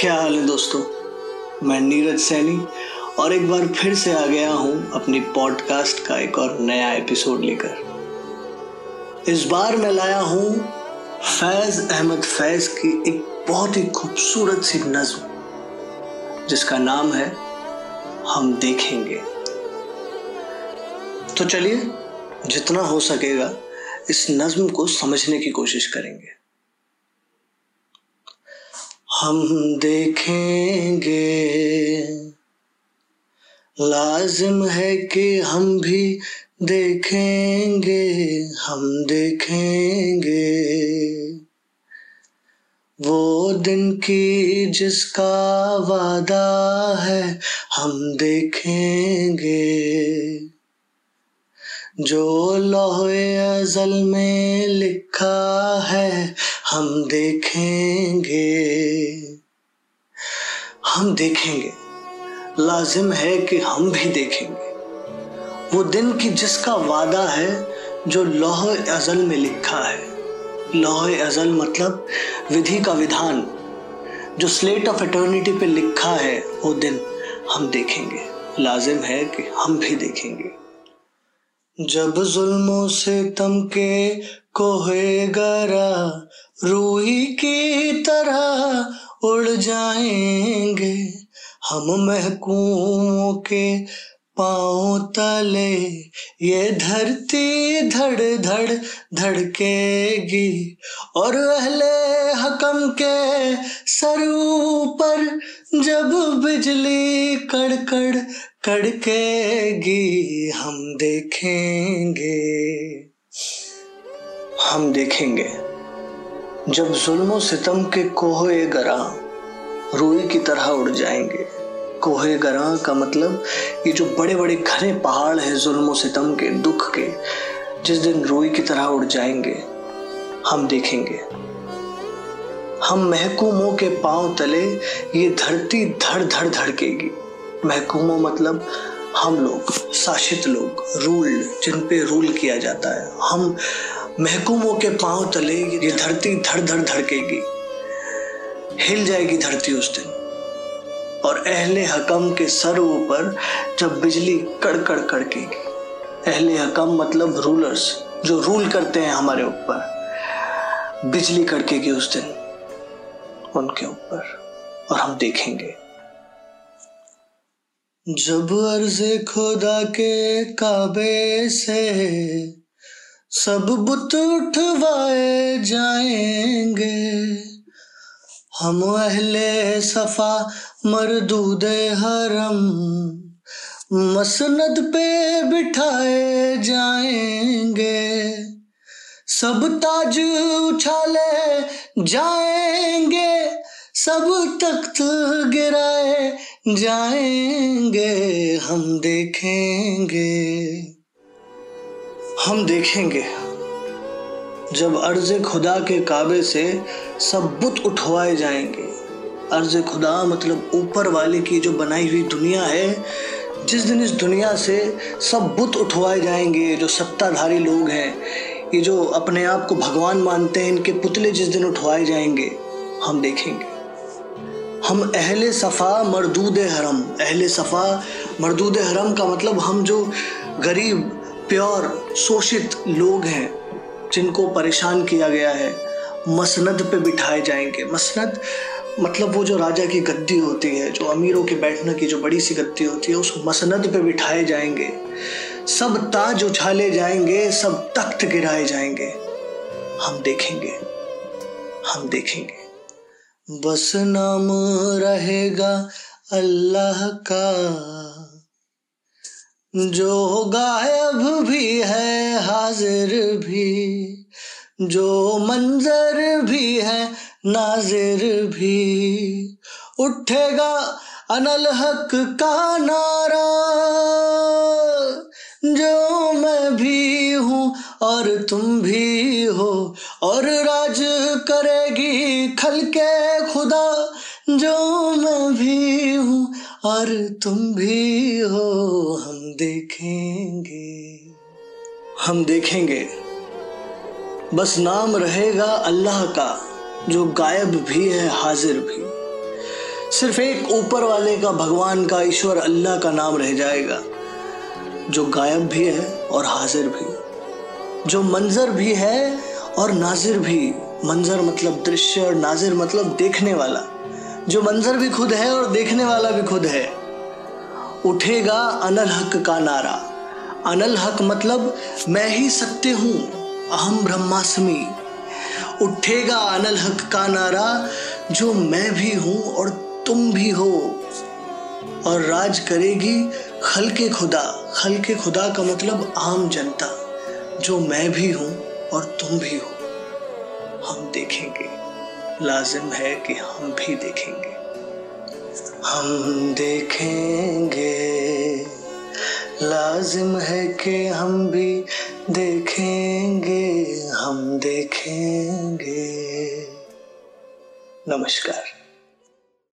क्या हाल है दोस्तों, मैं नीरज सैनी और एक बार फिर से आ गया हूं अपनी पॉडकास्ट का एक और नया एपिसोड लेकर। इस बार मैं लाया हूं फैज अहमद फैज की एक बहुत ही खूबसूरत सी नज्म जिसका नाम है हम देखेंगे। तो चलिए जितना हो सकेगा इस नज्म को समझने की कोशिश करेंगे। हम देखेंगे, लाजिम है कि हम भी देखेंगे। हम देखेंगे वो दिन की जिसका वादा है। हम देखेंगे जो लौहे अज़ल में लिखा है। हम देखेंगे। हम देखेंगे, लाजिम है कि हम भी देखेंगे वो दिन की जिसका वादा है, जो लौहे अज़ल में लिखा है। लौहे अज़ल मतलब विधि का विधान, जो स्लेट ऑफ एटर्निटी पे लिखा है वो दिन हम देखेंगे। लाजिम है कि हम भी देखेंगे। जब जुल्मों से तम के कोहे गरा रूही की तरह उड़ जाएंगे। हम महकूमों के पांव तले ये धरती धड़ धड़ धड़केगी। और अहले हकम के सर ऊपर जब बिजली कड़कड़ कड़केगी। हम देखेंगे। हम देखेंगे जब जुल्मों सितम के कोहे गरां रूई की तरह उड़ जाएंगे। कोहे गरां का मतलब ये जो बड़े बड़े घने पहाड़ हैं जुल्मों सितम के, दुख के, जिस दिन रूई की तरह उड़ जाएंगे। हम देखेंगे। हम महकूमों के पांव तले ये धरती धड़ धड़ धड़केगी। महकूमों मतलब हम लोग, शासित लोग, रूल, जिन पे रूल किया जाता है। हम महकूमों के पांव तले ये धरती धड़ धड़ धड़केगी, हिल जाएगी धरती उस दिन। और अहले हकम के सर ऊपर जब बिजली कड़कड़ कड़केगी। अहले हकम मतलब रूलर्स, जो रूल करते हैं हमारे ऊपर। बिजली कड़केगी उस दिन उनके ऊपर। और हम देखेंगे। जब अर्ज़े खुदा के काबे से सब बुत उठवाए जाएंगे। हम अहले सफा मरदूदे हरम मसनद पे बिठाए जाएंगे। सब ताज उछाले जाएंगे, सब तख्त गिराए जाएंगे। हम देखेंगे। हम देखेंगे जब अर्ज़े खुदा के काबे से सब बुत उठवाए जाएंगे। अर्ज़े खुदा मतलब ऊपर वाले की जो बनाई हुई दुनिया है। जिस दिन इस दुनिया से सब बुत उठवाए जाएंगे, जो सत्ताधारी लोग हैं, ये जो अपने आप को भगवान मानते हैं, इनके पुतले जिस दिन उठवाए जाएंगे। हम देखेंगे। हम अहले सफ़ा मरदूद हरम। अहले सफ़ा मरदूद हरम का मतलब हम जो गरीब, प्योर, शोषित लोग हैं, जिनको परेशान किया गया है, मसनद पे बिठाए जाएंगे। मसनद मतलब वो जो राजा की गद्दी होती है, जो अमीरों के बैठने की जो बड़ी सी गद्दी होती है, उस मसनद पे बिठाए जाएंगे। सब ताज उछाले जाएंगे, सब तख्त गिराए जाएंगे। हम देखेंगे। हम देखेंगे। बस नाम रहेगा अल्लाह का, जो गायब भी है हाजिर भी, जो मंजर भी है नाजिर भी। उठेगा अनल हक का नारा, जो मैं भी हूँ और तुम भी हो। और राज करेगी खल के खुदा, जो मैं भी हूँ और तुम भी हो। हम देखेंगे। हम देखेंगे बस नाम रहेगा अल्लाह का, जो गायब भी है हाजिर भी, सिर्फ एक ऊपर वाले का, भगवान का, ईश्वर अल्लाह का नाम रह जाएगा, जो गायब भी है और हाजिर भी, जो मंजर भी है और नाजिर भी। मंजर मतलब दृश्य और नाजिर मतलब देखने वाला, जो मंजर भी खुद है और देखने वाला भी खुद है। उठेगा अनल हक का नारा। अनल हक मतलब मैं ही सत्य हूँ, अहम ब्रह्मास्मि। उठेगा अनल हक का नारा, जो मैं भी हूँ और तुम भी हो, और राज करेगी खल्के खुदा। खल्के खुदा का मतलब आम जनता, जो मैं भी हूँ और तुम भी हो। हम देखेंगे, लाजिम है कि हम भी देखेंगे। हम देखेंगे, लाजिम है कि हम भी देखेंगे। हम देखेंगे। नमस्कार।